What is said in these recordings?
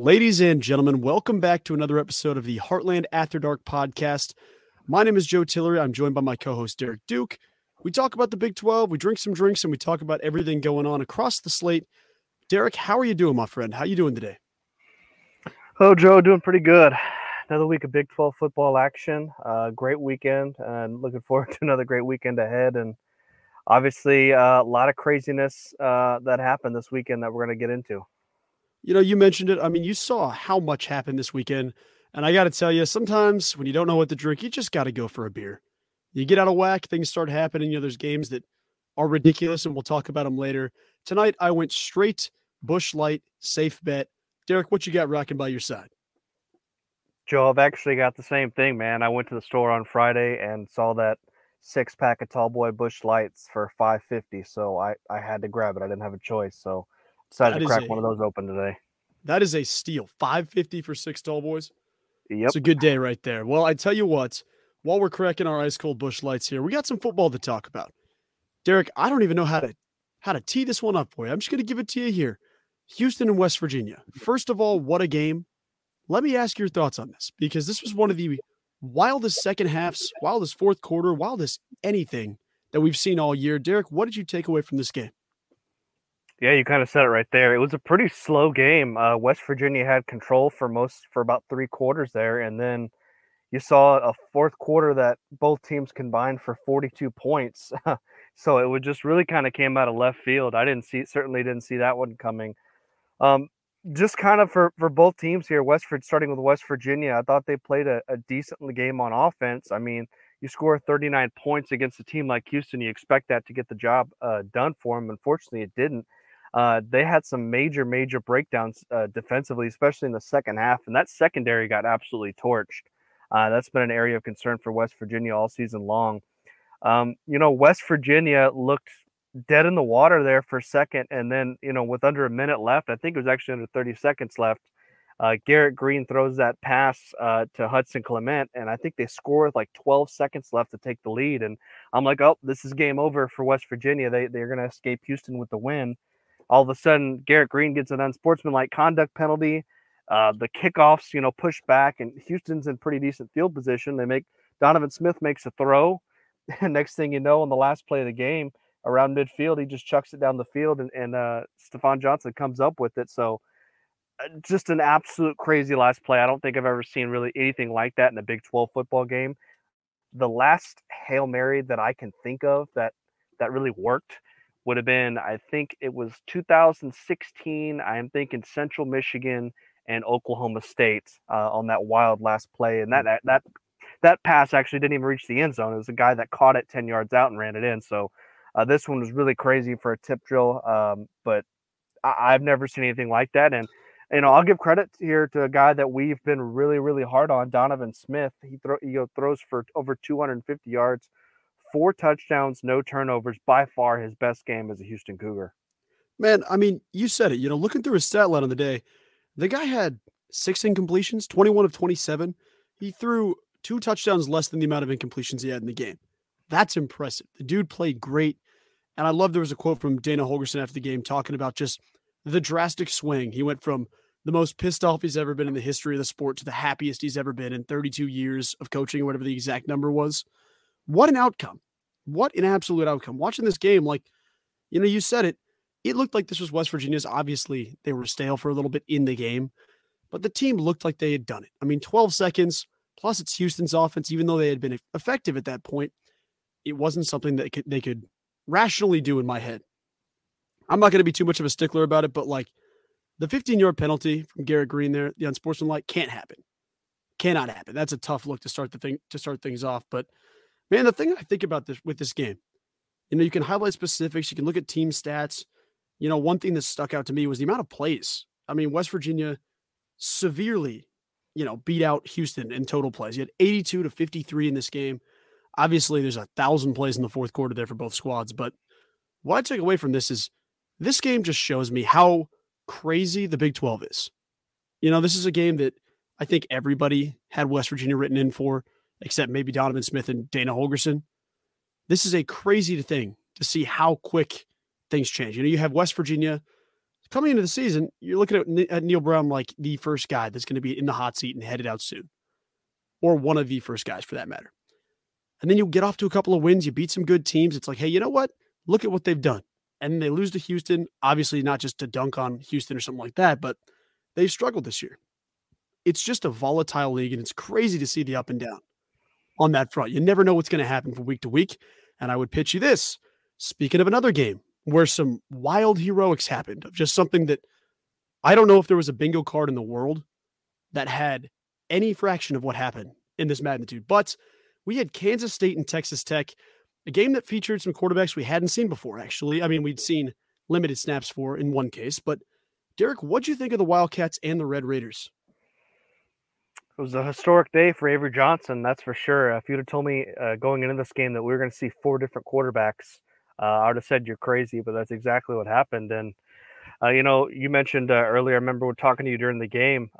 Ladies and gentlemen, welcome back to another episode of the Heartland After Dark podcast. My name is Joe Tillery. I'm joined by my co-host, Derek Duke. We talk about the Big 12, we drink some drinks, and we talk about everything going on across the slate. Derek, how are you doing, my friend? How you doing today? Oh, Joe, doing pretty good. Another week of Big 12 football action. Great weekend, and looking forward to another great weekend ahead. And obviously, a lot of craziness that happened this weekend that we're going to get into. You know, you mentioned it. I mean, you saw how much happened this weekend. And I got to tell you, sometimes when you don't know what to drink, you just got to go for a beer. You get out of whack, things start happening. You know, there's games that are ridiculous, and we'll talk about them later. Tonight, I went straight Busch Light, safe bet. Derek, what you got rocking by your side? Joe, I've actually got the same thing, man. I went to the store on Friday and saw that 6-pack of Tallboy Busch Lights for $5.50, so I had to grab it. I didn't have a choice, so decided to crack one of those open today. That is a steal. $5.50 for 6 tall boys. Yep. It's a good day right there. Well, I tell you what, while we're cracking our ice cold Busch Lights here, we got some football to talk about. Derek, I don't even know how to tee this one up for you. I'm just going to give it to you here. Houston and West Virginia. First of all, what a game. Let me ask your thoughts on this, because this was one of the wildest second halves, wildest fourth quarter, wildest anything that we've seen all year. Derek, what did you take away from this game? Yeah, you kind of said it right there. It was a pretty slow game. West Virginia had control for about three quarters there, and then you saw a fourth quarter that both teams combined for 42 points. So it was just really kind of came out of left field. I certainly didn't see that one coming. Just kind of for both teams here, starting with West Virginia, I thought they played a decent game on offense. I mean, you score 39 points against a team like Houston, you expect that to get the job done for them. Unfortunately, it didn't. They had some major breakdowns defensively, especially in the second half, and that secondary got absolutely torched. That's been an area of concern for West Virginia all season long. West Virginia looked dead in the water there for a second, and then, with under a minute left, I think it was actually under 30 seconds left, Garrett Greene throws that pass to Hudson Clement, and I think they score with like 12 seconds left to take the lead, and I'm like, oh, this is game over for West Virginia. They're going to escape Houston with the win. All of a sudden, Garrett Greene gets an unsportsmanlike conduct penalty. The kickoffs, push back, and Houston's in pretty decent field position. Donovan Smith makes a throw. And next thing you know, on the last play of the game, around midfield, he just chucks it down the field, and Stephon Johnson comes up with it. So just an absolute crazy last play. I don't think I've ever seen really anything like that in a Big 12 football game. The last Hail Mary that I can think of that really worked would have been, I think it was 2016, I'm thinking Central Michigan and Oklahoma State on that wild last play. And that pass actually didn't even reach the end zone. It was a guy that caught it 10 yards out and ran it in. So this one was really crazy for a tip drill, but I've never seen anything like that. And, I'll give credit here to a guy that we've been really, really hard on, Donovan Smith. He throws for over 250 yards. 4 touchdowns, no turnovers, by far his best game as a Houston Cougar. Man, I mean, you said it, looking through his stat line on the day, the guy had 6 incompletions, 21 of 27. He threw 2 touchdowns less than the amount of incompletions he had in the game. That's impressive. The dude played great. And I love there was a quote from Dana Holgerson after the game talking about just the drastic swing. He went from the most pissed off he's ever been in the history of the sport to the happiest he's ever been in 32 years of coaching, or whatever the exact number was. What an outcome. What an absolute outcome. Watching this game, you said it. It looked like this was West Virginia's. Obviously, they were stale for a little bit in the game, but the team looked like they had done it. I mean, 12 seconds, plus it's Houston's offense, even though they had been effective at that point, it wasn't something that they could rationally do in my head. I'm not going to be too much of a stickler about it, but the 15-yard penalty from Garrett Greene there, the unsportsmanlike, cannot happen. That's a tough look to start things off, but man, the thing I think about with this game, you can highlight specifics, you can look at team stats. One thing that stuck out to me was the amount of plays. I mean, West Virginia severely, beat out Houston in total plays. You had 82 to 53 in this game. Obviously, there's 1,000 plays in the fourth quarter there for both squads. But what I take away from this is this game just shows me how crazy the Big 12 is. This is a game that I think everybody had West Virginia written in for, except maybe Donovan Smith and Dana Holgerson. This is a crazy thing to see how quick things change. You have West Virginia coming into the season, you're looking at Neil Brown like the first guy that's going to be in the hot seat and headed out soon, or one of the first guys for that matter. And then you get off to a couple of wins. You beat some good teams. It's like, hey, you know what? Look at what they've done. And they lose to Houston. Obviously, not just to dunk on Houston or something like that, but they've struggled this year. It's just a volatile league, and it's crazy to see the up and down on that front. You never know what's going to happen from week to week. And I would pitch you this. Speaking of another game where some wild heroics happened, of just something that I don't know if there was a bingo card in the world that had any fraction of what happened in this magnitude. But we had Kansas State and Texas Tech, a game that featured some quarterbacks we hadn't seen before, actually. I mean, we'd seen limited snaps for in one case. But, Derek, what do you think of the Wildcats and the Red Raiders? It was a historic day for Avery Johnson, that's for sure. If you'd have told me going into this game that we were going to see four different quarterbacks, I would have said you're crazy, but that's exactly what happened. And, you know, you mentioned earlier, I remember we're talking to you during the game,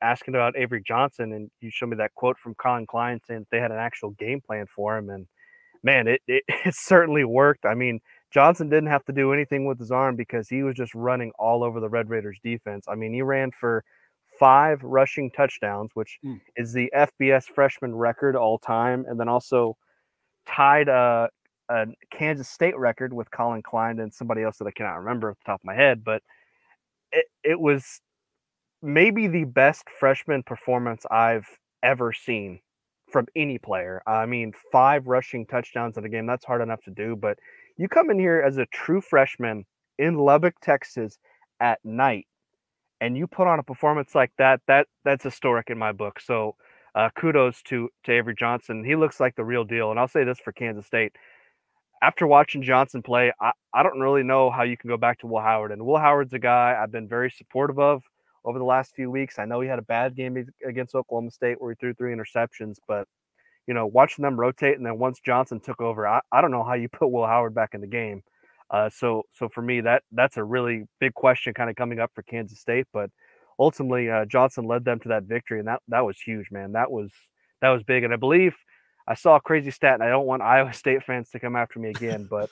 asking about Avery Johnson, and you showed me that quote from Colin Klein saying that they had an actual game plan for him. And man, it certainly worked. I mean, Johnson didn't have to do anything with his arm because he was just running all over the Red Raiders defense. I mean, he ran for 5 rushing touchdowns, which is the FBS freshman record all time. And then also tied a Kansas State record with Colin Klein and somebody else that I cannot remember off the top of my head, but it was maybe the best freshman performance I've ever seen from any player. I mean, 5 rushing touchdowns in a game, that's hard enough to do, but you come in here as a true freshman in Lubbock, Texas at night, and you put on a performance like that, that's historic in my book. So kudos to Avery Johnson. He looks like the real deal. And I'll say this for Kansas State. After watching Johnson play, I don't really know how you can go back to Will Howard. And Will Howard's a guy I've been very supportive of over the last few weeks. I know he had a bad game against Oklahoma State where he threw 3 interceptions. But, you know, watching them rotate and then once Johnson took over, I don't know how you put Will Howard back in the game. So for me, that's a really big question kind of coming up for Kansas State. But ultimately, Johnson led them to that victory, and that was huge, man. That was big. And I believe I saw a crazy stat, and I don't want Iowa State fans to come after me again, but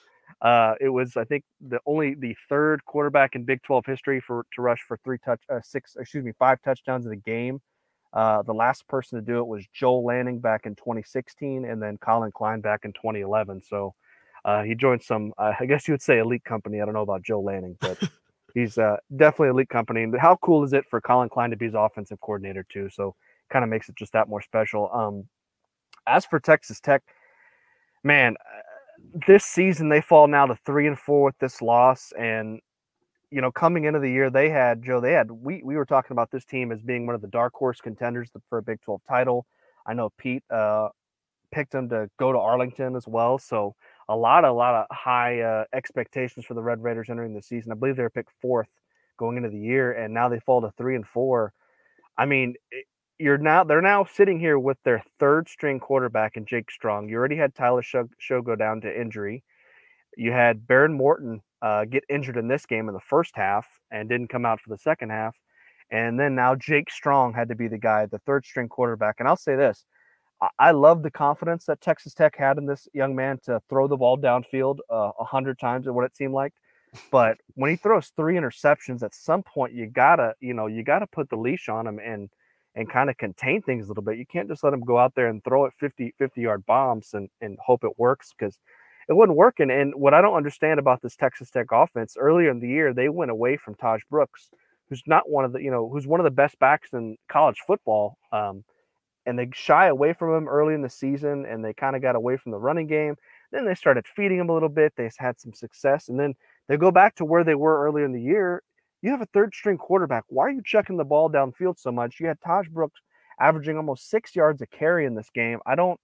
it was, I think, the third quarterback in Big 12 history to rush for 5 touchdowns in a game. The last person to do it was Joel Lanning back in 2016, and then Colin Klein back in 2011. So. He joined some, I guess you would say, elite company. I don't know about Joe Lanning, but he's definitely elite company. And how cool is it for Colin Klein to be his offensive coordinator too? So kind of makes it just that more special. As for Texas Tech, man, this season they fall now to 3-4 with this loss. And you know, coming into the year, we were talking about this team as being one of the dark horse contenders for a Big 12 title. I know Pete picked them to go to Arlington as well, so. A lot of high expectations for the Red Raiders entering the season. I believe they were picked 4th going into the year, and now they fall to 3-4. I mean, they're now sitting here with their third string quarterback in Jake Strong. You already had Tyler Show go down to injury. You had Baron Morton get injured in this game in the first half and didn't come out for the second half. And then now Jake Strong had to be the guy, the third string quarterback. And I'll say this. I love the confidence that Texas Tech had in this young man to throw the ball downfield 100 times, is what it seemed like. But when he throws 3 interceptions, at some point you gotta put the leash on him and kind of contain things a little bit. You can't just let him go out there and throw it 50-yard bombs and hope it works, because it wasn't working. And what I don't understand about this Texas Tech offense, earlier in the year they went away from Taj Brooks, who's one of the best backs in college football. And they shy away from him early in the season, and they kind of got away from the running game. Then they started feeding him a little bit. They had some success, and then they go back to where they were earlier in the year. You have a third-string quarterback. Why are you chucking the ball downfield so much? You had Taj Brooks averaging almost 6 yards a carry in this game. I don't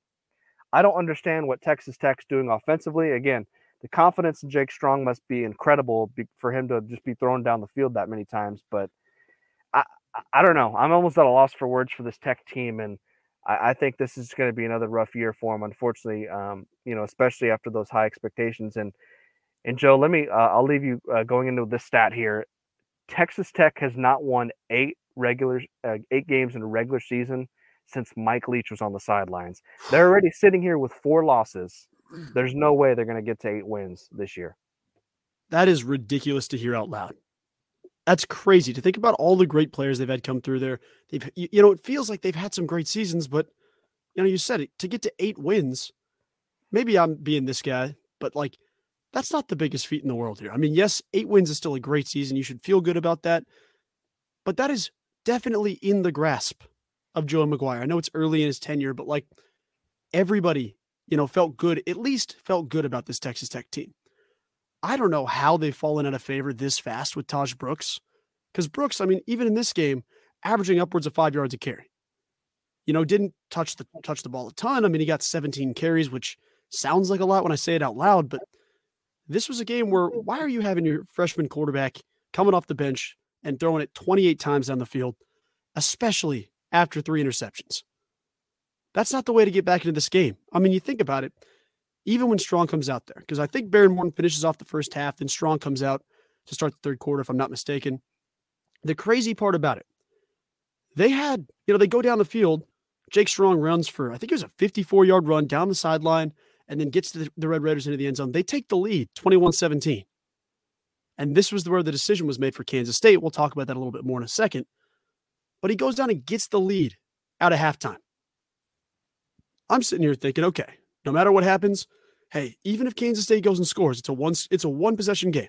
understand what Texas Tech's doing offensively. Again, the confidence in Jake Strong must be incredible for him to just be thrown down the field that many times. But I don't know. I'm almost at a loss for words for this Tech team, and I think this is going to be another rough year for him, unfortunately, you know, especially after those high expectations. And Joe, I'll leave you going into this stat here. Texas Tech has not won 8 games in a regular season since Mike Leach was on the sidelines. They're already sitting here with 4 losses. There's no way they're going to get to 8 wins this year. That is ridiculous to hear out loud. That's crazy to think about all the great players they've had come through there. They've, you know, it feels like they've had some great seasons, but you know, you said it, to get to 8 wins, maybe I'm being this guy, but like, that's not the biggest feat in the world here. I mean, yes, 8 wins is still a great season. You should feel good about that, but that is definitely in the grasp of Joe McGuire. I know it's early in his tenure, but like everybody, you know, felt good, at least felt good about this Texas Tech team. I don't know how they've fallen out of favor this fast with Taj Brooks, because Brooks, I mean, even in this game, averaging upwards of 5 yards a carry, you know, didn't touch the ball a ton. I mean, he got 17 carries, which sounds like a lot when I say it out loud, but this was a game where why are you having your freshman quarterback coming off the bench and throwing it 28 times down the field, especially after 3 interceptions? That's not the way to get back into this game. I mean, you think about it, even when Strong comes out there, because I think Baron Morton finishes off the first half, then Strong comes out to start the third quarter, if I'm not mistaken. The crazy part about it, they had, you know, they go down the field, Jake Strong runs for, I think it was a 54-yard run down the sideline, and then gets the Red Raiders into the end zone. They take the lead, 21-17. And this was where the decision was made for Kansas State. We'll talk about that a little bit more in a second. But he goes down and gets the lead out of halftime. I'm sitting here thinking, okay, no matter what happens, hey, even if Kansas State goes and scores, it's a one-possession game.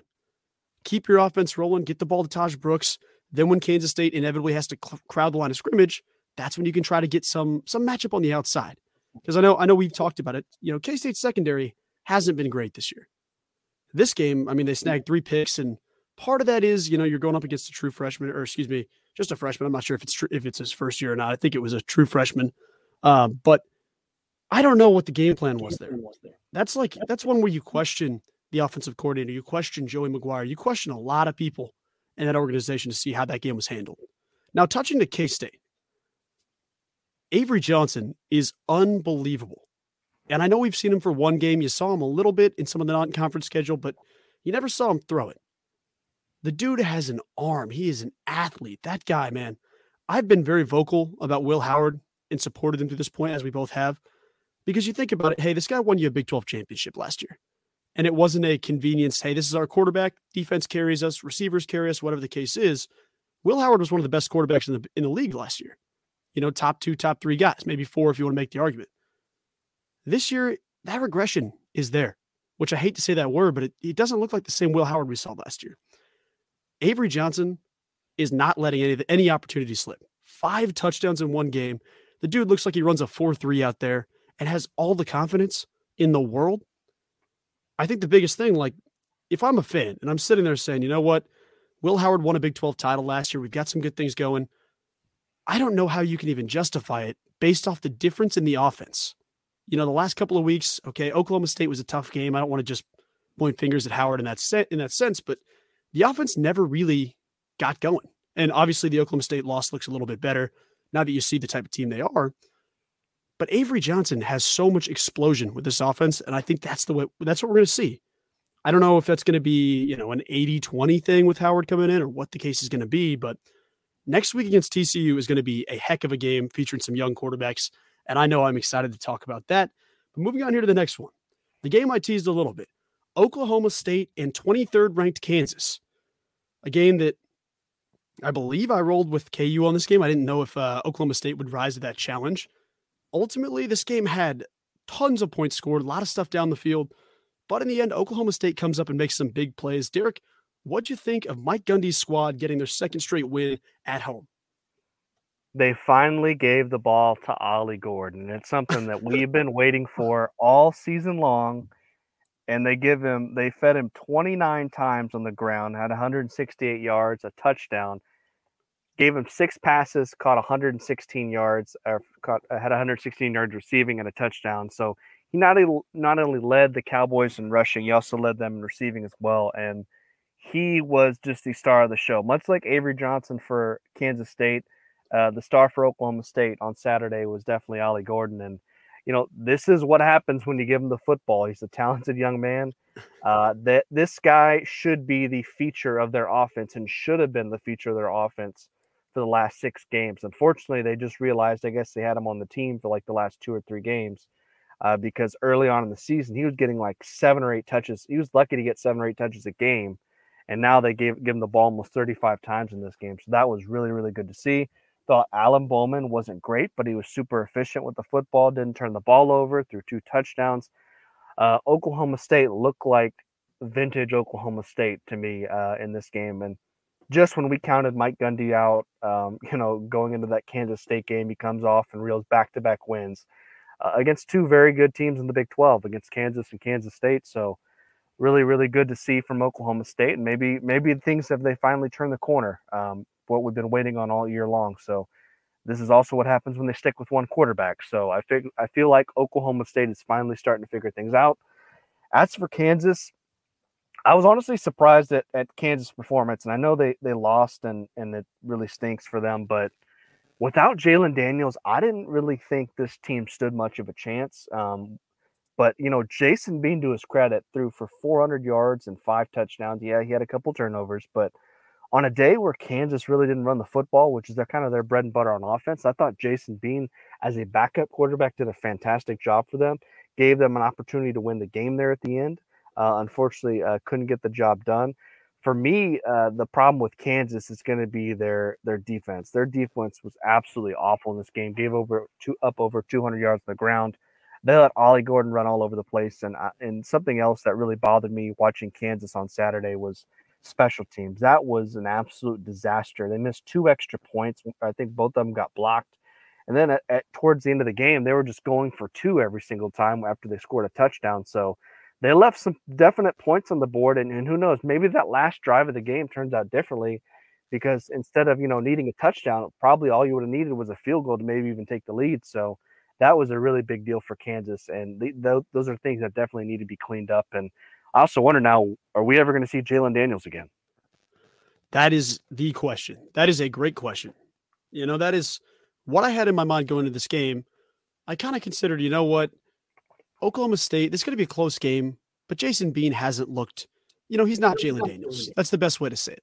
Keep your offense rolling, get the ball to Taj Brooks. Then when Kansas State inevitably has to crowd the line of scrimmage, that's when you can try to get some matchup on the outside. Because I know we've talked about it. You know, K-State's secondary hasn't been great this year. This game, I mean, they snagged 3 picks, and part of that is, you know, you're going up against a true freshman, or excuse me, just a freshman. I'm not sure if it's his first year or not. I think it was a true freshman, but I don't know what the game plan was there. That's one where you question the offensive coordinator, you question Joey McGuire, you question a lot of people in that organization to see how that game was handled. Now, touching to K-State, Avery Johnson is unbelievable. And I know we've seen him for 1 game. You saw him a little bit in some of the non-conference schedule, but you never saw him throw it. The dude has an arm. He is an athlete. That guy, man, I've been very vocal about Will Howard and supported him to this point, as we both have, because you think about it, hey, this guy won you a Big 12 championship last year. And it wasn't a convenience, hey, this is our quarterback, defense carries us, receivers carry us, whatever the case is. Will Howard was one of the best quarterbacks in the league last year. You know, top 2, top 3 guys, maybe 4 if you want to make the argument. This year, that regression is there, which I hate to say that word, but it doesn't look like the same Will Howard we saw last year. Avery Johnson is not letting any opportunity slip. 5 touchdowns in 1 game. The dude looks like he runs a 4-3 out there and has all the confidence in the world. I think the biggest thing, like, if I'm a fan and I'm sitting there saying, you know what, Will Howard won a Big 12 title last year. We've got some good things going. I don't know how you can even justify it based off the difference in the offense. You know, the last couple of weeks, okay, Oklahoma State was a tough game. I don't want to just point fingers at Howard in that sense, but the offense never really got going. And obviously the Oklahoma State loss looks a little bit better now that you see the type of team they are. But Avery Johnson has so much explosion with this offense, and I think that's what we're going to see. I don't know if that's going to be, you know, an 80-20 thing with Howard coming in or what the case is going to be, but next week against TCU is going to be a heck of a game featuring some young quarterbacks. And I know I'm excited to talk about that. But moving on here to the next one. The game I teased a little bit. Oklahoma State and 23rd-ranked Kansas. A game that I believe I rolled with KU on this game. I didn't know if Oklahoma State would rise to that challenge. Ultimately, this game had tons of points scored, a lot of stuff down the field. But in the end, Oklahoma State comes up and makes some big plays. Derek, what'd you think of Mike Gundy's squad getting their 2nd straight win at home? They finally gave the ball to Ollie Gordon. It's something that we've been waiting for all season long. And they fed him 29 times on the ground, had 168 yards, a touchdown, gave him 6 passes, caught 116 yards, had 116 yards receiving and a touchdown. So he not only led the Cowboys in rushing, he also led them in receiving as well. And he was just the star of the show, much like Avery Johnson for Kansas State. The star for Oklahoma State on Saturday was definitely Ollie Gordon. And, you know, this is what happens when you give him the football. He's a talented young man. This guy should be the feature of their offense and should have been the feature of their offense for the last 6 games. Unfortunately, they just realized, I guess they had him on the team for like the last 2 or 3 games because early on in the season, he was getting like 7 or 8 touches. He was lucky to get 7 or 8 touches a game. And now they give him the ball almost 35 times in this game. So that was really, really good to see. Thought Alan Bowman wasn't great, but he was super efficient with the football, didn't turn the ball over, threw 2 touchdowns. Oklahoma State looked like vintage Oklahoma State to me in this game. And just when we counted Mike Gundy out, going into that Kansas State game, he comes off and reels back-to-back wins against two very good teams in the Big 12, against Kansas and Kansas State. So really, really good to see from Oklahoma State. And maybe things have they finally turned the corner, what we've been waiting on all year long. So this is also what happens when they stick with one quarterback. So I feel like Oklahoma State is finally starting to figure things out. As for Kansas, I was honestly surprised at Kansas' performance, and I know they lost, and it really stinks for them. But without Jalon Daniels, I didn't really think this team stood much of a chance. But, Jason Bean, to his credit, threw for 400 yards and 5 touchdowns. Yeah, he had a couple turnovers, but on a day where Kansas really didn't run the football, which is their bread and butter on offense, I thought Jason Bean, as a backup quarterback, did a fantastic job for them, gave them an opportunity to win the game there at the end. Unfortunately, couldn't get the job done. For me, the problem with Kansas is going to be their defense. Their defense was absolutely awful in this game. Gave up over 200 yards on the ground. They let Ollie Gordon run all over the place. And something else that really bothered me watching Kansas on Saturday was special teams. That was an absolute disaster. They missed 2 extra points. I think both of them got blocked. And then towards the end of the game, they were just going for 2 every single time after they scored a touchdown. So they left some definite points on the board, and who knows, maybe that last drive of the game turns out differently, because instead of, needing a touchdown, probably all you would have needed was a field goal to maybe even take the lead. So that was a really big deal for Kansas, and those are things that definitely need to be cleaned up. And I also wonder now, are we ever going to see Jalon Daniels again? That is the question. That is a great question. That is what I had in my mind going into this game. I kind of considered, Oklahoma State, this is going to be a close game, but Jason Bean hasn't looked, he's not Jalon Daniels. That's the best way to say it.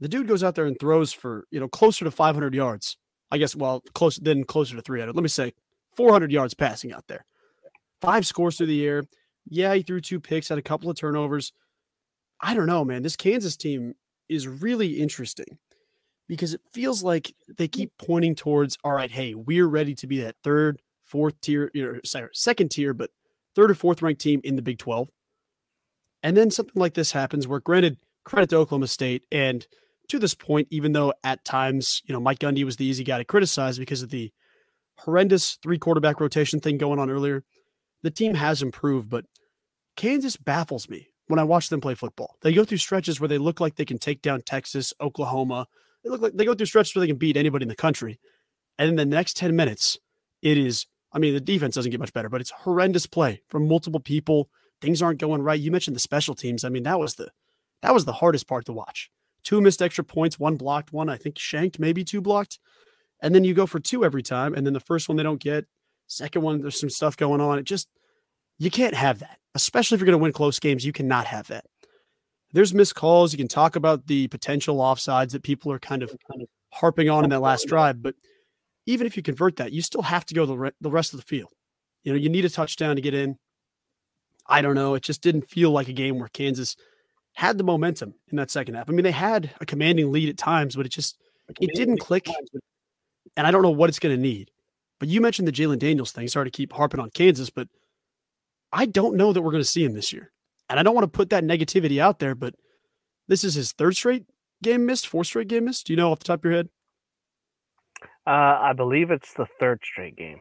The dude goes out there and throws for, closer to 500 yards. I guess, closer to 300. Let me say 400 yards passing out there. 5 scores through the air. Yeah, he threw 2 picks, had a couple of turnovers. I don't know, man. This Kansas team is really interesting because it feels like they keep pointing towards, all right, hey, we're ready to be that third or fourth ranked team in the Big 12. And then something like this happens where, granted, credit to Oklahoma State. And to this point, even though at times, Mike Gundy was the easy guy to criticize because of the horrendous 3 quarterback rotation thing going on earlier, the team has improved, but Kansas baffles me when I watch them play football. They go through stretches where they look like they can take down Texas, Oklahoma. They go through stretches where they can beat anybody in the country. And in the next 10 minutes, the defense doesn't get much better, but it's horrendous play from multiple people. Things aren't going right. You mentioned the special teams. That was the hardest part to watch. 2 missed extra points, 1 blocked, 1 shanked, maybe 2 blocked. And then you go for 2 every time. And then the first one they don't get. Second one, there's some stuff going on. You can't have that, especially if you're going to win close games. You cannot have that. There's missed calls. You can talk about the potential offsides that people are kind of harping on in that last drive. But even if you convert that, you still have to go the rest of the field. You need a touchdown to get in. I don't know. It just didn't feel like a game where Kansas had the momentum in that second half. They had a commanding lead at times, but it didn't click. And I don't know what it's going to need. But you mentioned the Jalon Daniels thing. Sorry to keep harping on Kansas, but I don't know that we're going to see him this year. And I don't want to put that negativity out there, but this is his 4th straight game missed. Do you know off the top of your head? I believe it's the 3rd straight game.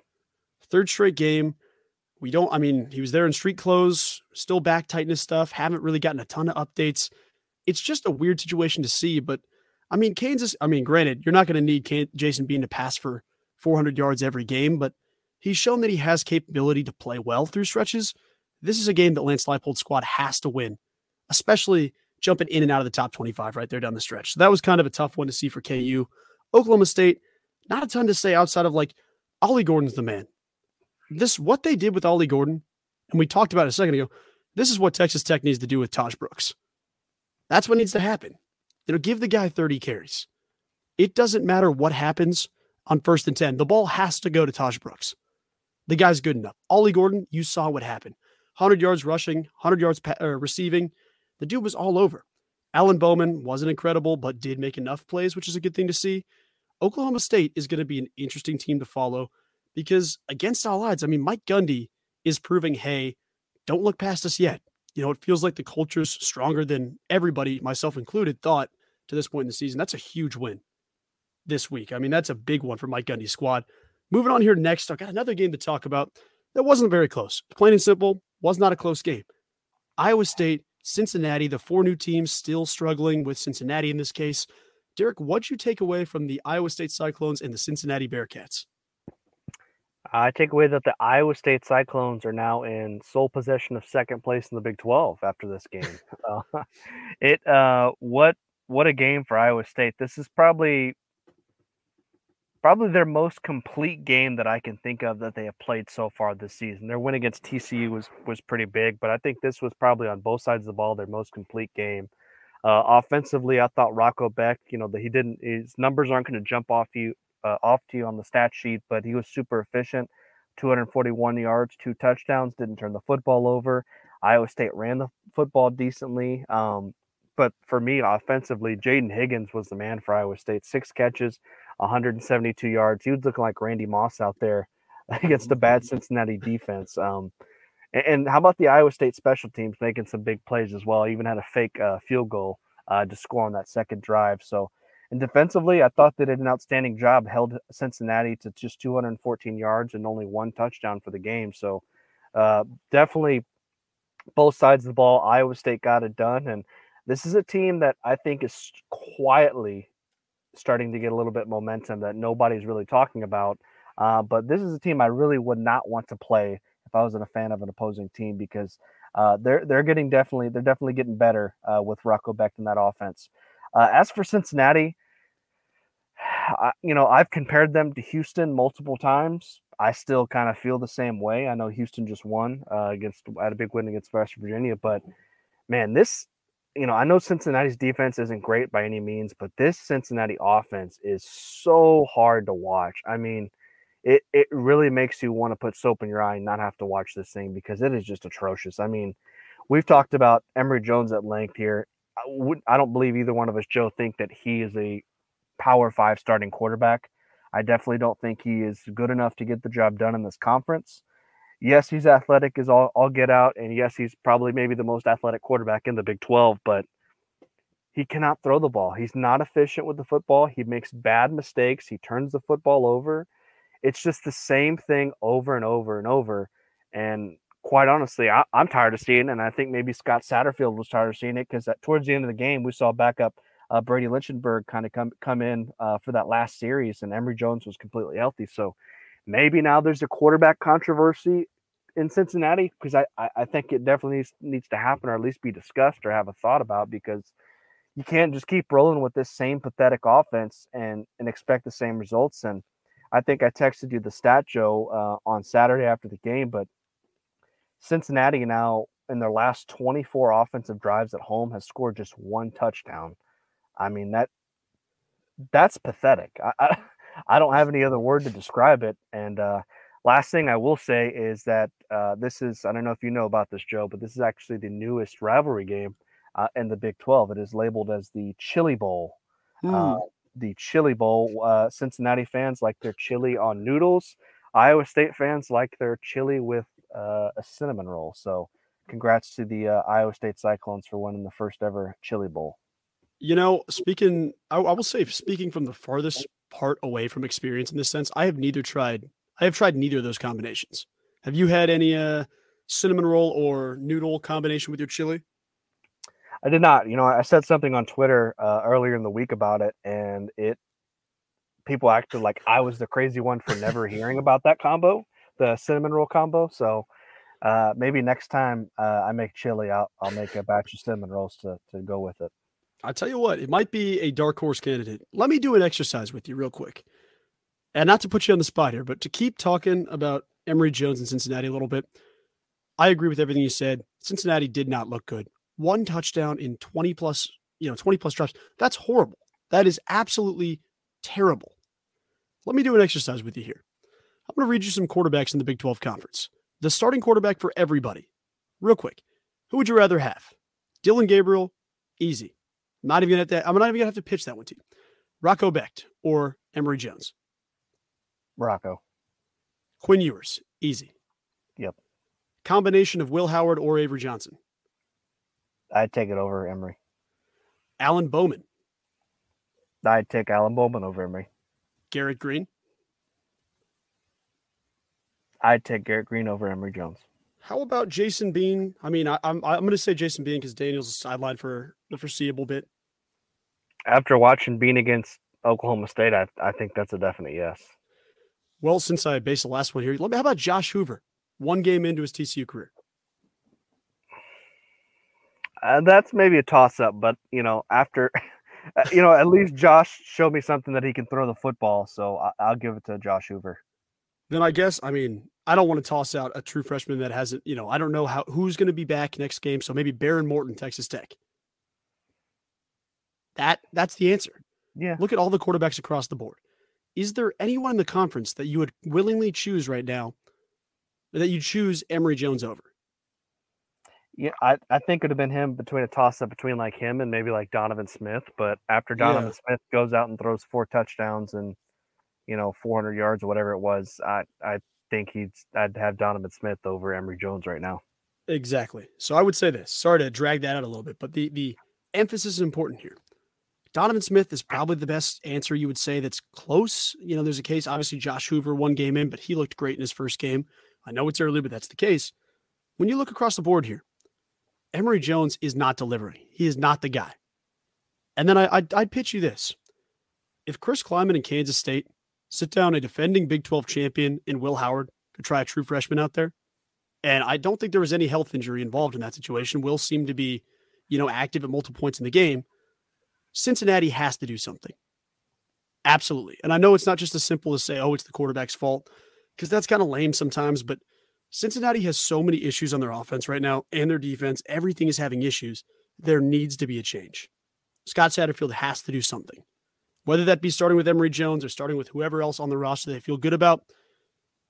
3rd straight game. He was there in street clothes, still back tightness stuff. Haven't really gotten a ton of updates. It's just a weird situation to see, but Kansas, granted, you're not going to need Jason Bean to pass for 400 yards every game, but he's shown that he has capability to play well through stretches. This is a game that Lance Leipold's squad has to win, especially jumping in and out of the top 25 right there down the stretch. So that was kind of a tough one to see for KU. Oklahoma State, not a ton to say outside of Ollie Gordon's the man. What they did with Ollie Gordon, and we talked about it a second ago, this is what Texas Tech needs to do with Taj Brooks. That's what needs to happen. Give the guy 30 carries. It doesn't matter what happens on 1st and 10. The ball has to go to Taj Brooks. The guy's good enough. Ollie Gordon, you saw what happened. 100 yards rushing, 100 yards receiving. The dude was all over. Alan Bowman wasn't incredible, but did make enough plays, which is a good thing to see. Oklahoma State is going to be an interesting team to follow because against all odds, I mean, Mike Gundy is proving, hey, don't look past us yet. You know, it feels like the culture's stronger than everybody, myself included, thought to this point in the season. That's a huge win this week. I mean, that's a big one for Mike Gundy's squad. Moving on here next, I've got another game to talk about that wasn't very close. Plain and simple, was not a close game. Iowa State, Cincinnati, the four new teams still struggling with Cincinnati in this case. Derek, what'd you take away from the Iowa State Cyclones and the Cincinnati Bearcats? I take away that the Iowa State Cyclones are now in sole possession of second place in the Big 12 after this game. What a game for Iowa State. This is probably their most complete game that I can think of that they have played so far this season. Their win against TCU was pretty big, but I think this was probably on both sides of the ball their most complete game. Offensively, I thought Rocco Becht, his numbers aren't going to jump off to you on the stat sheet, but he was super efficient. 241 yards, 2 touchdowns, didn't turn the football over. Iowa State ran the football decently. But for me, offensively, Jaden Higgins was the man for Iowa State. 6 catches, 172 yards. He was looking like Randy Moss out there against the bad Cincinnati defense. And how about the Iowa State special teams making some big plays as well? Even had a fake field goal to score on that second drive. And defensively, I thought they did an outstanding job, held Cincinnati to just 214 yards and only 1 touchdown for the game. So definitely both sides of the ball, Iowa State got it done. And this is a team that I think is quietly starting to get a little bit of momentum that nobody's really talking about. But this is a team I really would not want to play if I wasn't a fan of an opposing team because they're definitely getting better with Rocco Becht in that offense. As for Cincinnati, I've compared them to Houston multiple times. I still kind of feel the same way. I know Houston just won had a big win against West Virginia, but man, I know Cincinnati's defense isn't great by any means, but this Cincinnati offense is so hard to watch. I mean, it really makes you want to put soap in your eye and not have to watch this thing because it is just atrocious. I mean, we've talked about Emory Jones at length here. I don't believe either one of us, Joe, think that he is a Power 5 starting quarterback. I definitely don't think he is good enough to get the job done in this conference. Yes, he's athletic as all get out, and yes, he's probably maybe the most athletic quarterback in the Big 12, but he cannot throw the ball. He's not efficient with the football. He makes bad mistakes. He turns the football over. It's just the same thing over and over and over, and quite honestly, I'm tired of seeing it, and I think maybe Scott Satterfield was tired of seeing it because towards the end of the game, we saw backup Brady Lichtenberg kind of come in for that last series, and Emory Jones was completely healthy. So maybe now there's a quarterback controversy in Cincinnati because I think it definitely needs to happen or at least be discussed or have a thought about because you can't just keep rolling with this same pathetic offense and expect the same results. And I think I texted you the stat, Joe, on Saturday after the game, but Cincinnati now in their last 24 offensive drives at home has scored just 1 touchdown. I mean, that's pathetic. I don't have any other word to describe it. And last thing I will say is that this is, I don't know if you know about this, Joe, but this is actually the newest rivalry game in the Big 12. It is labeled as the Chili Bowl. The Chili Bowl, Cincinnati fans like their chili on noodles. Iowa State fans like their chili with a cinnamon roll. So congrats to the Iowa State Cyclones for winning the first ever Chili Bowl. I will say speaking from the farthest part away from experience in this sense, I have tried neither of those combinations. Have you had any cinnamon roll or noodle combination with your chili? I did not. I said something on Twitter earlier in the week about it, and people acted like I was the crazy one for never hearing about that combo. The cinnamon roll combo. So maybe next time I make chili, I'll make a batch of cinnamon rolls to go with it. I'll tell you what, it might be a dark horse candidate. Let me do an exercise with you real quick. And not to put you on the spot here, but to keep talking about Emory Jones and Cincinnati a little bit. I agree with everything you said. Cincinnati did not look good. 1 touchdown in 20 plus drops. That's horrible. That is absolutely terrible. Let me do an exercise with you here. I'm going to read you some quarterbacks in the Big 12 Conference. The starting quarterback for everybody. Real quick. Who would you rather have? Dylan Gabriel? Easy. I'm not even gonna have to pitch that one to you. Rocco Becht or Emory Jones? Rocco. Quinn Ewers, easy. Yep. Combination of Will Howard or Avery Johnson? I'd take it over Emory. Alan Bowman? I'd take Alan Bowman over Emory. Garrett Greene? I'd take Garrett Greene over Emory Jones. How about Jason Bean? I mean, I'm going to say Jason Bean because Daniels is sidelined for the foreseeable bit. After watching Bean against Oklahoma State, I think that's a definite yes. Well, since I based the last one here, how about Josh Hoover? One game into his TCU career. That's maybe a toss-up, but, after, at least Josh showed me something that he can throw the football, so I'll give it to Josh Hoover. Then I don't want to toss out a true freshman that hasn't, I don't know who's going to be back next game. So maybe Baron Morton, Texas Tech. That's the answer. Yeah. Look at all the quarterbacks across the board. Is there anyone in the conference that you would willingly choose right now that you choose Emory Jones over? Yeah, I think it would have been him between a toss-up between like him and maybe like Donovan Smith. But after Donovan Smith goes out and throws 4 touchdowns and, 400 yards or whatever it was, I think I'd have Donovan Smith over Emory Jones right now. Exactly. So I would say this. Sorry to drag that out a little bit, but the emphasis is important here. Donovan Smith is probably the best answer you would say that's close. There's a case, obviously Josh Hoover one game in, but he looked great in his first game. I know it's early, but that's the case. When you look across the board here, Emory Jones is not delivering. He is not the guy. And then I'd pitch you this. If Chris Kleiman and Kansas State sit down a defending Big 12 champion in Will Howard to try a true freshman out there. And I don't think there was any health injury involved in that situation. Will seemed to be, active at multiple points in the game. Cincinnati has to do something. Absolutely. And I know it's not just as simple as say, oh, it's the quarterback's fault, because that's kind of lame sometimes, but Cincinnati has so many issues on their offense right now and their defense. Everything is having issues. There needs to be a change. Scott Satterfield has to do something. Whether that be starting with Emory Jones or starting with whoever else on the roster they feel good about,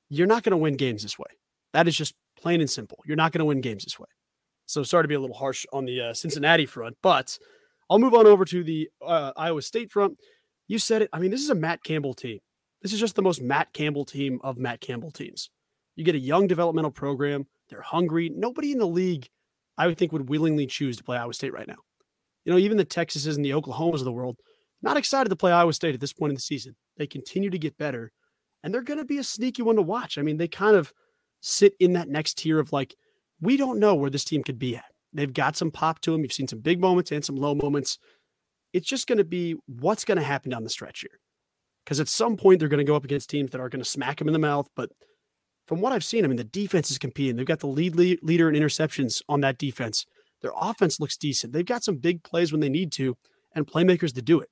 you're not going to win games this way. That is just plain and simple. You're not going to win games this way. So sorry to be a little harsh on the Cincinnati front, but I'll move on over to the Iowa State front. You said it. I mean, this is a Matt Campbell team. This is just the most Matt Campbell team of Matt Campbell teams. You get a young developmental program. They're hungry. Nobody in the league, I would think, would willingly choose to play Iowa State right now. Even the Texases and the Oklahomas of the world, not excited to play Iowa State at this point in the season. They continue to get better, and they're going to be a sneaky one to watch. I mean, they kind of sit in that next tier of we don't know where this team could be at. They've got some pop to them. You've seen some big moments and some low moments. It's just going to be what's going to happen down the stretch here. Because at some point, they're going to go up against teams that are going to smack them in the mouth. But from what I've seen, the defense is competing. They've got the leader in interceptions on that defense. Their offense looks decent. They've got some big plays when they need to and playmakers to do it.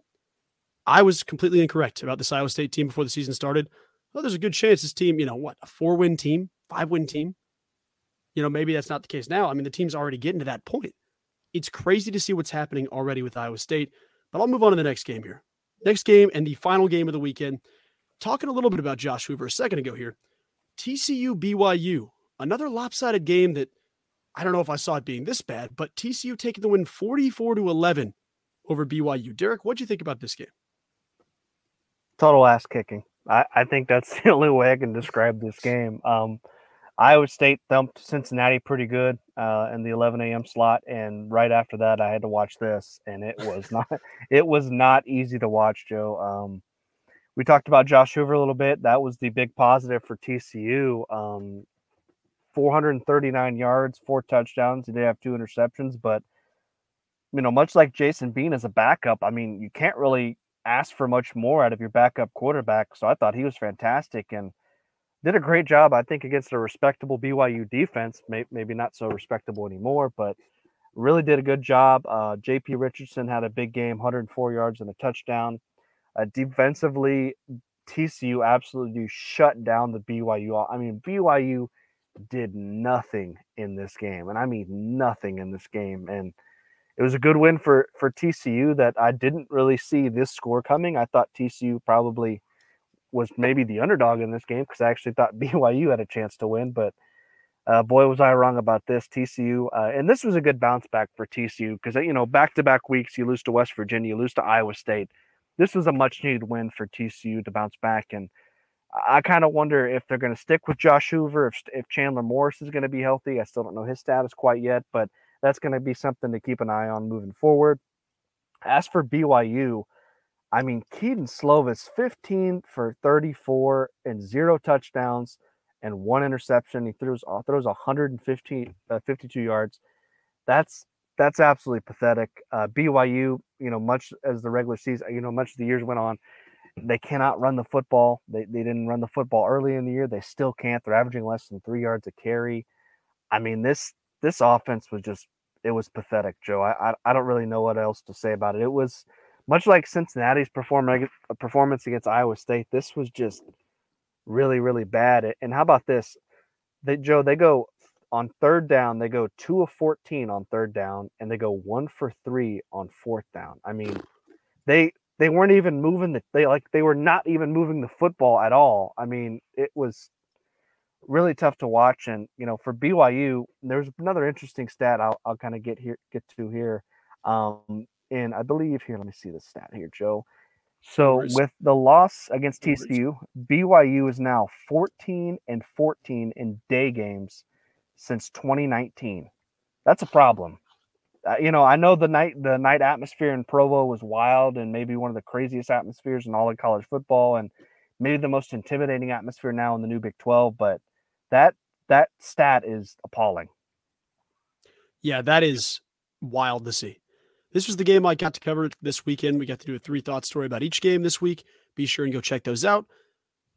I was completely incorrect about this Iowa State team before the season started. Well, there's a good chance this team, a 4-win team, 5-win team. Maybe that's not the case now. The team's already getting to that point. It's crazy to see what's happening already with Iowa State, but I'll move on to the next game here. Next game and the final game of the weekend. Talking a little bit about Josh Hoover a second ago here. TCU BYU, another lopsided game that I don't know if I saw it being this bad, but TCU taking the win 44-11 over BYU. Derek, what'd you think about this game? Total ass kicking. I think that's the only way I can describe this game. Iowa State thumped Cincinnati pretty good in the 11 a.m. slot, and right after that, I had to watch this, and it was not easy to watch, Joe. We talked about Josh Hoover a little bit. That was the big positive for TCU. 439 yards, 4 touchdowns. He did have 2 interceptions, but much like Jason Bean as a backup, you can't really asked for much more out of your backup quarterback. So I thought he was fantastic and did a great job, I think, against a respectable BYU defense, maybe not so respectable anymore, but really did a good job. JP Richardson had a big game, 104 yards and a touchdown. Defensively, TCU absolutely shut down the BYU. BYU did nothing in this game, and nothing in this game. And it was a good win for TCU that I didn't really see this score coming. I thought TCU probably was maybe the underdog in this game because I actually thought BYU had a chance to win. But Boy, was I wrong about this. TCU, and this was a good bounce back for TCU because, you know, back-to-back weeks, you lose to West Virginia, you lose to Iowa State. This was a much-needed win for TCU to bounce back. And I kind of wonder if they're going to stick with Josh Hoover, if Chandler Morris is going to be healthy. I still don't know his status quite yet, but that's going to be something to keep an eye on moving forward. As for BYU, I mean, Keaton Slovis, 15 for 34 and 0 touchdowns and 1 interception. He throws 152 yards. That's absolutely pathetic. BYU, you know, much as the regular season, you know, much as the years went on, they cannot run the football. They didn't run the football early in the year. They still can't. They're averaging less than 3 yards a carry. I mean, this offense was just, it was pathetic, Joe. I don't really know what else to say about it. It was much like Cincinnati's performance against Iowa State. This was just really, really bad. And how about this? They go on third down. They go 2 of 14 on third down, and they go 1 for 3 on fourth down. I mean, they weren't even moving they were not even moving the football at all. I mean, it was really tough to watch. And, you know, for BYU, there's another interesting stat I'll kind of get to here. And I believe here, let me see the stat here, Joe. So with the loss against TCU, BYU is now 14-14 in day games since 2019. That's a problem. You know, I know the night atmosphere in Provo was wild and maybe one of the craziest atmospheres in all of college football, and maybe the most intimidating atmosphere now in the new Big 12. But that stat is appalling. Yeah, that is wild to see. This was the game I got to cover this weekend. We got to do a 3-thought story about each game this week. Be sure and go check those out.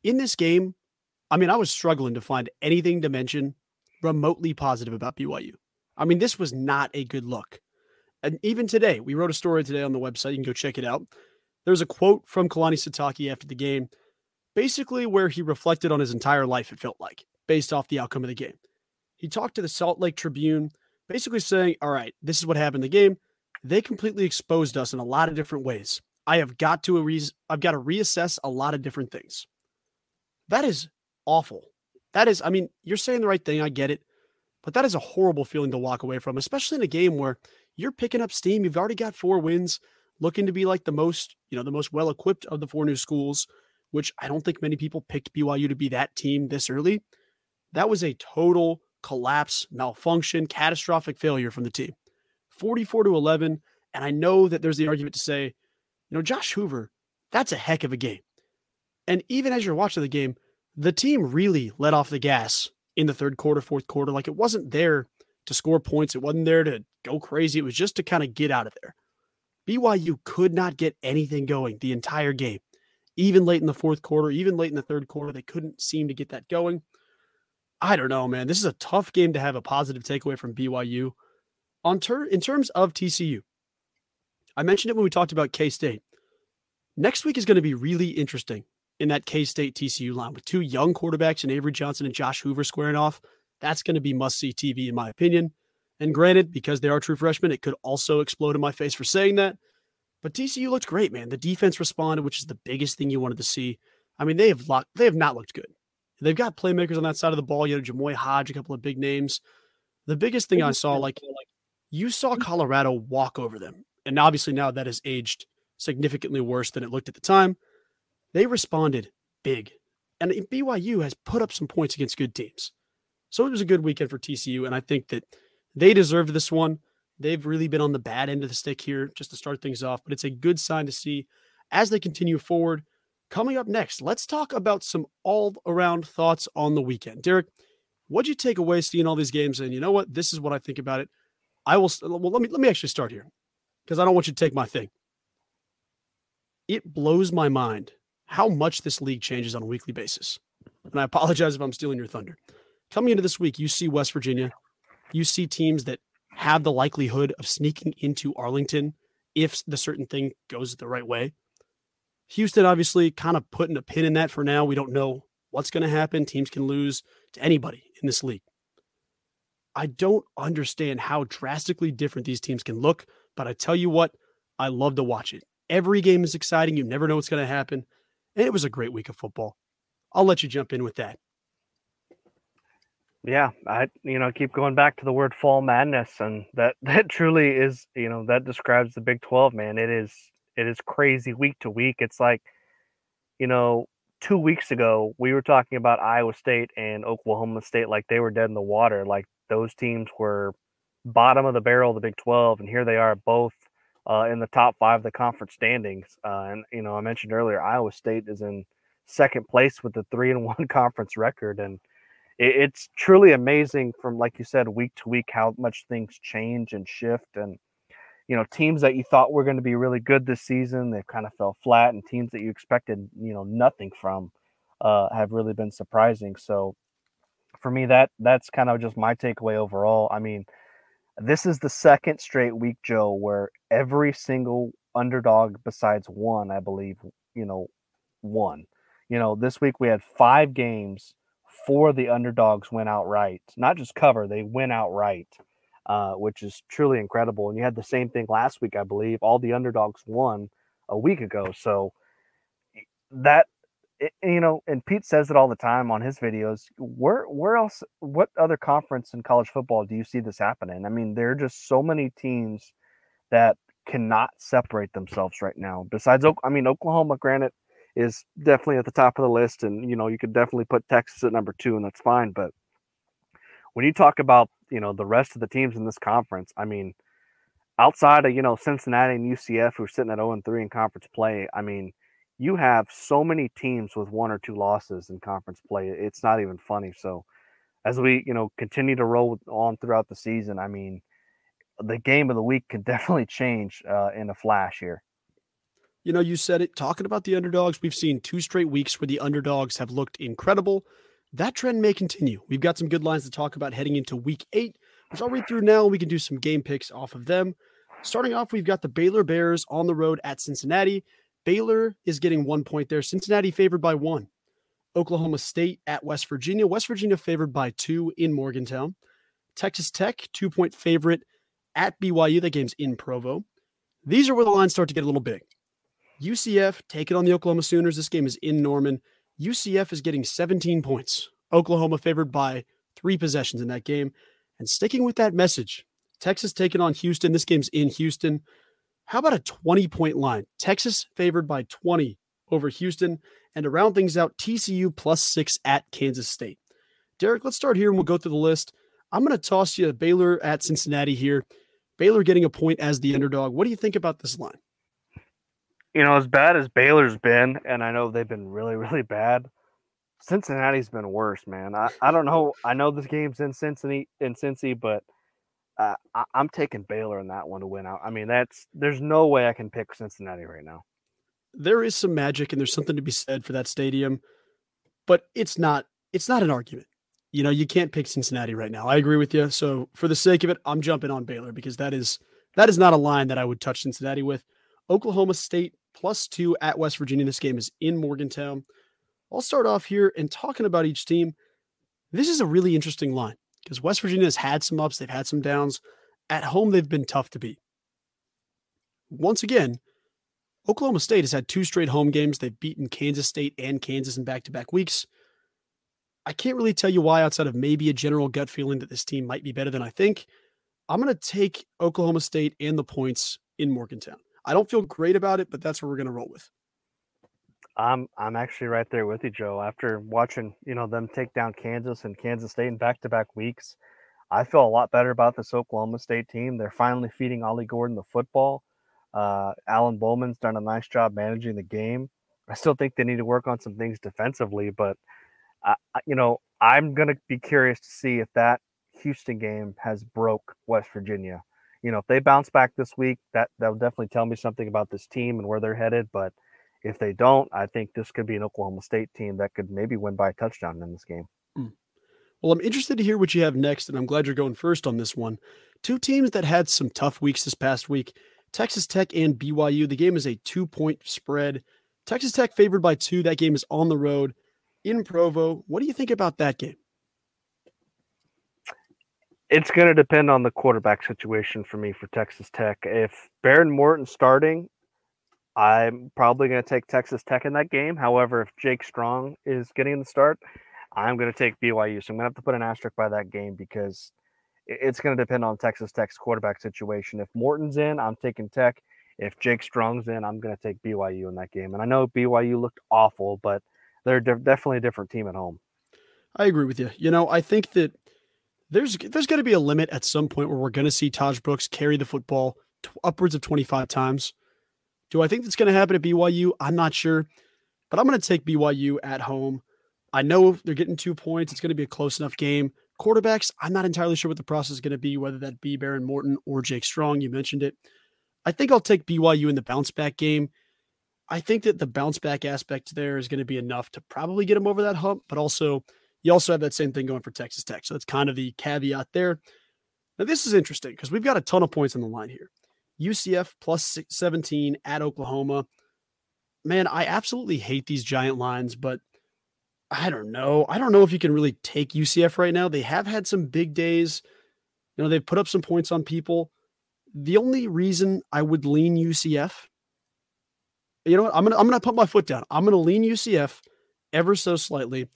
In this game, I mean, I was struggling to find anything to mention remotely positive about BYU. I mean, this was not a good look. And even today, we wrote a story today on the website. You can go check it out. There's a quote from Kalani Sitake after the game, basically where he reflected on his entire life, it felt like, based off the outcome of the game. He talked to the Salt Lake Tribune, basically saying, all right, this is what happened in the game. They completely exposed us in a lot of different ways. I have got to reassess a lot of different things. That is awful. That is, I mean, you're saying the right thing. I get it. But that is a horrible feeling to walk away from, especially in a game where you're picking up steam. You've already got 4 wins, looking to be like the most well-equipped of the 4 new schools, which I don't think many people picked BYU to be that team this early. That was a total collapse, malfunction, catastrophic failure from the team. 44-11. And I know that there's the argument to say, you know, Josh Hoover, that's a heck of a game. And even as you're watching the game, the team really let off the gas in the third quarter, fourth quarter. Like, it wasn't there to score points. It wasn't there to go crazy. It was just to kind of get out of there. BYU could not get anything going the entire game. Even late in the fourth quarter, even late in the third quarter, they couldn't seem to get that going. I don't know, man. This is a tough game to have a positive takeaway from BYU. In terms of TCU, I mentioned it when we talked about K-State. Next week is going to be really interesting in that K-State TCU line with 2 young quarterbacks in Avery Johnson and Josh Hoover squaring off. That's going to be must-see TV in my opinion. And granted, because they are true freshmen, it could also explode in my face for saying that. But TCU looked great, man. The defense responded, which is the biggest thing you wanted to see. I mean, they have not looked good. They've got playmakers on that side of the ball. You know, Jamoy Hodge, a couple of big names. The biggest thing I saw, like you saw Colorado walk over them. And obviously now that has aged significantly worse than it looked at the time. They responded big. And BYU has put up some points against good teams. So it was a good weekend for TCU, and I think that they deserved this one. They've really been on the bad end of the stick here just to start things off, but it's a good sign to see as they continue forward. Coming up next, let's talk about some all-around thoughts on the weekend. Derek, what'd you take away seeing all these games? And you know what? This is what I think about it. Let me actually start here because I don't want you to take my thing. It blows my mind how much this league changes on a weekly basis. And I apologize if I'm stealing your thunder. Coming into this week, you see West Virginia. You see teams that have the likelihood of sneaking into Arlington if the certain thing goes the right way. Houston, obviously, kind of putting a pin in that for now. We don't know what's going to happen. Teams can lose to anybody in this league. I don't understand how drastically different these teams can look, but I tell you what, I love to watch it. Every game is exciting. You never know what's going to happen. And it was a great week of football. I'll let you jump in with that. Yeah, I keep going back to the word fall madness, and that truly is, that describes the Big 12, man. It is crazy week to week. It's like, 2 weeks ago we were talking about Iowa State and Oklahoma State like they were dead in the water, like those teams were bottom of the barrel of the Big 12, and here they are both in the top five of the conference standings. And I mentioned earlier, Iowa State is in second place with the 3-1 conference record, and it's truly amazing from, like you said, week to week, how much things change and shift. And, teams that you thought were going to be really good this season, they kind of fell flat, and teams that you expected, nothing from have really been surprising. So for me, that's kind of just my takeaway overall. I mean, this is the second straight week, Joe, where every single underdog besides one, I believe, won. This week we had 5 games. 4 of the underdogs went outright, not just cover, they went outright, which is truly incredible. And you had the same thing last week, I believe. All the underdogs won a week ago. So and Pete says it all the time on his videos, where else, what other conference in college football do you see this happening? I mean, there are just so many teams that cannot separate themselves right now. Besides, Oklahoma, granted, is definitely at the top of the list, and you could definitely put Texas at number 2, and that's fine. But when you talk about the rest of the teams in this conference, I mean, outside of Cincinnati and UCF, who are sitting at 0-3 in conference play, I mean, you have so many teams with 1 or 2 losses in conference play. It's not even funny. So as we continue to roll on throughout the season, I mean, the game of the week could definitely change in a flash here. You said it, talking about the underdogs, we've seen 2 straight weeks where the underdogs have looked incredible. That trend may continue. We've got some good lines to talk about heading into week 8, which I'll read through now. We can do some game picks off of them. Starting off, we've got the Baylor Bears on the road at Cincinnati. Baylor is getting 1 point there. Cincinnati favored by 1. Oklahoma State at West Virginia. West Virginia favored by 2 in Morgantown. Texas Tech, 2-point favorite at BYU. That game's in Provo. These are where the lines start to get a little big. UCF taking on the Oklahoma Sooners. This game is in Norman. UCF is getting 17 points. Oklahoma favored by 3 possessions in that game. And sticking with that message, Texas taking on Houston. This game's in Houston. How about a 20-point line? Texas favored by 20 over Houston. And to round things out, TCU +6 at Kansas State. Derek, let's start here and we'll go through the list. I'm going to toss you Baylor at Cincinnati here. Baylor getting a point as the underdog. What do you think about this line? As bad as Baylor's been, and I know they've been really, really bad, Cincinnati's been worse, man. I don't know. I know this game's in Cincy, but I'm taking Baylor in that one to win out. I mean, there's no way I can pick Cincinnati right now. There is some magic, and there's something to be said for that stadium, but it's not an argument. You can't pick Cincinnati right now. I agree with you. So for the sake of it, I'm jumping on Baylor because that is not a line that I would touch Cincinnati with. Oklahoma State +2 at West Virginia. This game is in Morgantown. I'll start off here and talking about each team. This is a really interesting line because West Virginia has had some ups. They've had some downs. At home, they've been tough to beat. Once again, Oklahoma State has had 2 straight home games. They've beaten Kansas State and Kansas in back-to-back weeks. I can't really tell you why outside of maybe a general gut feeling that this team might be better than I think. I'm going to take Oklahoma State and the points in Morgantown. I don't feel great about it, but that's what we're going to roll with. I'm actually right there with you, Joe. After watching, them take down Kansas and Kansas State in back-to-back weeks, I feel a lot better about this Oklahoma State team. They're finally feeding Ollie Gordon the football. Alan Bowman's done a nice job managing the game. I still think they need to work on some things defensively, but I'm going to be curious to see if that Houston game has broke West Virginia. If they bounce back this week, that'll definitely tell me something about this team and where they're headed. But if they don't, I think this could be an Oklahoma State team that could maybe win by a touchdown in this game. Well, I'm interested to hear what you have next, and I'm glad you're going first on this one. 2 teams that had some tough weeks this past week, Texas Tech and BYU. The game is a 2-point spread. Texas Tech favored by 2. That game is on the road in Provo. What do you think about that game? It's going to depend on the quarterback situation for me for Texas Tech. If Baron Morton starting, I'm probably going to take Texas Tech in that game. However, if Jake Strong is getting the start, I'm going to take BYU. So I'm going to have to put an asterisk by that game because it's going to depend on Texas Tech's quarterback situation. If Morton's in, I'm taking Tech. If Jake Strong's in, I'm going to take BYU in that game. And I know BYU looked awful, but they're definitely a different team at home. I agree with you. You know, I think that there's got to be a limit at some point where we're going to see Taj Brooks carry the football upwards of 25 times. Do I think that's going to happen at BYU? I'm not sure, but I'm going to take BYU at home. I know they're getting 2 points. It's going to be a close enough game. Quarterbacks, I'm not entirely sure what the process is going to be, whether that be Baron Morton or Jake Strong. You mentioned it. I think I'll take BYU in the bounce back game. I think that the bounce back aspect there is going to be enough to probably get them over that hump, but also you also have that same thing going for Texas Tech. So that's kind of the caveat there. Now, this is interesting because we've got a ton of points on the line here. UCF plus 17 at Oklahoma. Man, I absolutely hate these giant lines, but I don't know. I don't know if you can really take UCF right now. They have had some big days. You know, they've put up some points on people. The only reason I would lean UCF, you know what? I'm gonna put my foot down. I'm gonna lean UCF ever so slightly,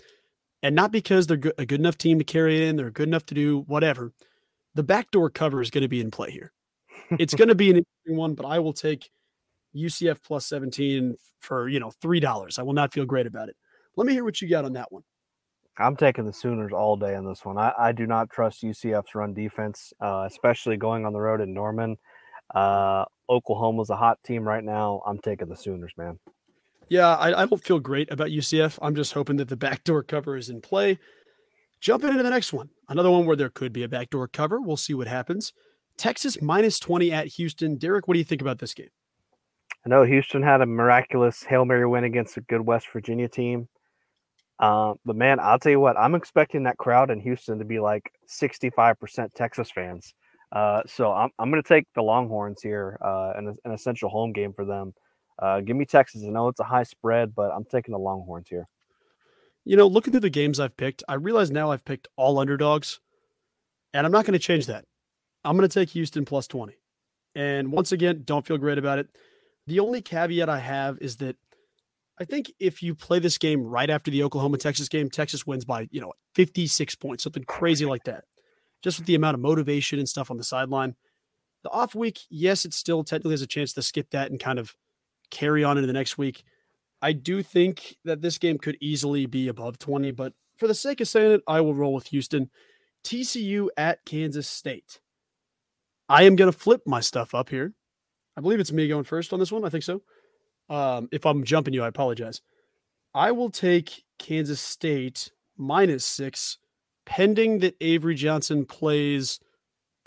and not because they're a good enough team to carry it in. They're good enough to do whatever. The backdoor cover is going to be in play here. It's going to be an interesting one, but I will take UCF plus 17 for, you know, $3. I will not feel great about it. Let me hear what you got on that one. I'm taking the Sooners all day on this one. I do not trust UCF's run defense, especially going on the road in Norman. Oklahoma's a hot team right now. I'm taking the Sooners, man. Yeah, I don't feel great about UCF. I'm just hoping that the backdoor cover is in play. Jumping into the next one. Another one where there could be a backdoor cover. We'll see what happens. Texas minus 20 at Houston. Derek, what do you think about this game? I know Houston had a miraculous Hail Mary win against a good West Virginia team. But, man, I'll tell you what, I'm expecting that crowd in Houston to be like 65% Texas fans. So I'm going to take the Longhorns here, an essential home game for them. Give me Texas. I know it's a high spread, but I'm taking the Longhorns here. You know, looking through the games I've picked, I realize now I've picked all underdogs, and I'm not going to change that. I'm going to take Houston plus 20. And once again, don't feel great about it. The only caveat I have is that I think if you play this game right after the Oklahoma-Texas game, Texas wins by, 56 points, something crazy like that, just with the amount of motivation and stuff on the sideline. The off week, yes, it still technically has a chance to skip that and kind of carry on into the next week. I do think that this game could easily be above 20, but for the sake of saying it, I will roll with Houston. TCU at Kansas State. I am going to flip my stuff up here. I believe it's me going first on this one. I think so. If I'm jumping you, I apologize. I will take Kansas State minus 6, pending that Avery Johnson plays,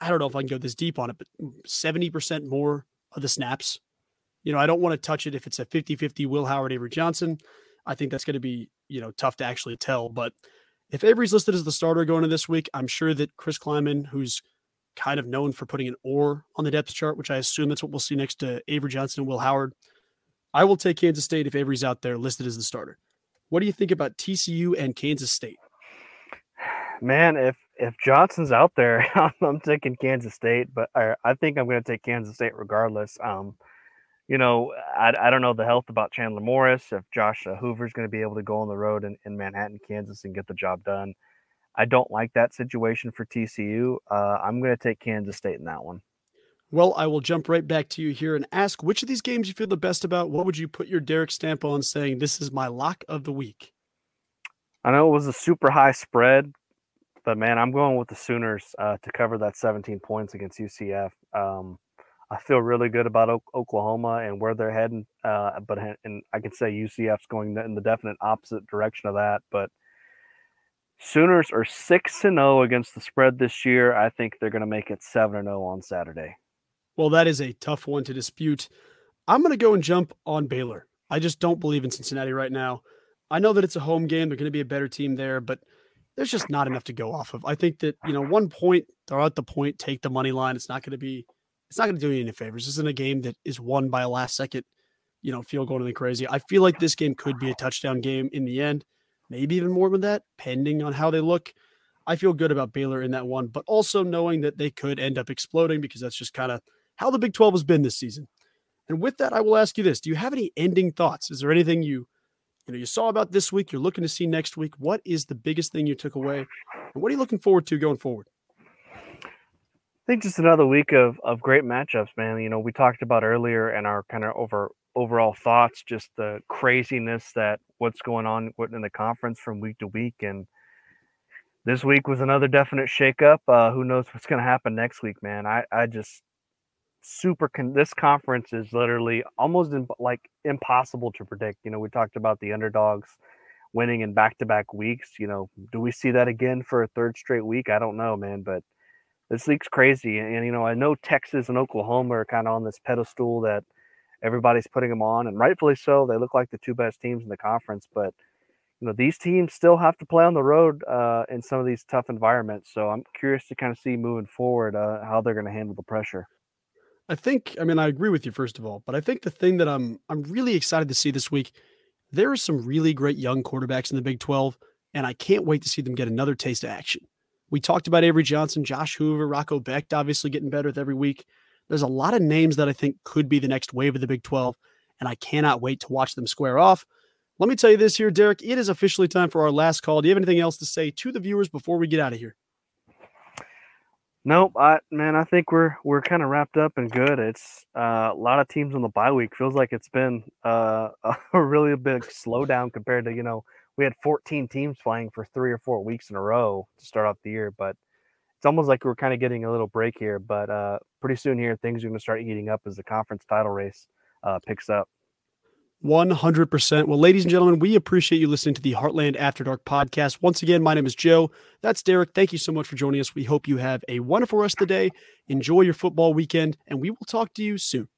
I don't know if I can go this deep on it, but 70% more of the snaps. You know, I don't want to touch it if it's a 50-50 Will Howard, Avery Johnson. I think that's going to be, tough to actually tell. But if Avery's listed as the starter going into this week, I'm sure that Chris Kleiman, who's kind of known for putting an or on the depth chart, which I assume that's what we'll see next to Avery Johnson and Will Howard. I will take Kansas State if Avery's out there listed as the starter. What do you think about TCU and Kansas State? Man, if Johnson's out there, I'm taking Kansas State, but I think I'm going to take Kansas State regardless. I don't know the health about Chandler Morris, if Josh Hoover's going to be able to go on the road in Manhattan, Kansas, and get the job done. I don't like that situation for TCU. I'm going to take Kansas State in that one. Well, I will jump right back to you here and ask which of these games you feel the best about. What would you put your Derek stamp on saying this is my lock of the week? I know it was a super high spread, but, man, I'm going with the Sooners to cover that 17 points against UCF. I feel really good about Oklahoma and where they're heading, but I could say UCF's going in the definite opposite direction of that. But Sooners are 6-0 against the spread this year. I think they're going to make it 7-0 on Saturday. Well, that is a tough one to dispute. I'm going to go and jump on Baylor. I just don't believe in Cincinnati right now. I know that it's a home game. They're going to be a better team there, but there's just not enough to go off of. I think that, 1 point, they're at the point, take the money line. It's not going to do you any favors. This isn't a game that is won by a last-second, field goal and crazy. I feel like this game could be a touchdown game in the end, maybe even more than that, depending on how they look. I feel good about Baylor in that one, but also knowing that they could end up exploding because that's just kind of how the Big 12 has been this season. And with that, I will ask you this. Do you have any ending thoughts? Is there anything you you know, you saw about this week, you're looking to see next week. What is the biggest thing you took away? And what are you looking forward to going forward? I think just another week of great matchups, man. You know, we talked about earlier and our kind of overall thoughts, just the craziness that what's going on in the conference from week to week. And this week was another definite shakeup. Who knows what's going to happen next week, man. This conference is literally almost impossible to predict. You know, we talked about the underdogs winning in back-to-back weeks. You know, do we see that again for a third straight week? I don't know, man, but this league's crazy. And, you know, I know Texas and Oklahoma are kind of on this pedestal that everybody's putting them on, and rightfully so. They look like the two best teams in the conference, but you know, these teams still have to play on the road in some of these tough environments. So I'm curious to kind of see moving forward how they're going to handle the pressure. I agree with you, first of all, but I think the thing that I'm really excited to see this week, there are some really great young quarterbacks in the Big 12, and I can't wait to see them get another taste of action. We talked about Avery Johnson, Josh Hoover, Rocco Becht, obviously getting better with every week. There's a lot of names that I think could be the next wave of the Big 12, and I cannot wait to watch them square off. Let me tell you this here, Derek, it is officially time for our last call. Do you have anything else to say to the viewers before we get out of here? Nope. I think we're kind of wrapped up and good. It's a lot of teams on the bye week. Feels like it's been a really big slowdown compared to, you know, we had 14 teams playing for 3 or 4 weeks in a row to start off the year, but it's almost like we're kind of getting a little break here, but pretty soon here, things are going to start heating up as the conference title race picks up. 100%. Well, ladies and gentlemen, we appreciate you listening to the Heartland After Dark podcast. Once again, my name is Joe. That's Derek. Thank you so much for joining us. We hope you have a wonderful rest of the day. Enjoy your football weekend, and we will talk to you soon.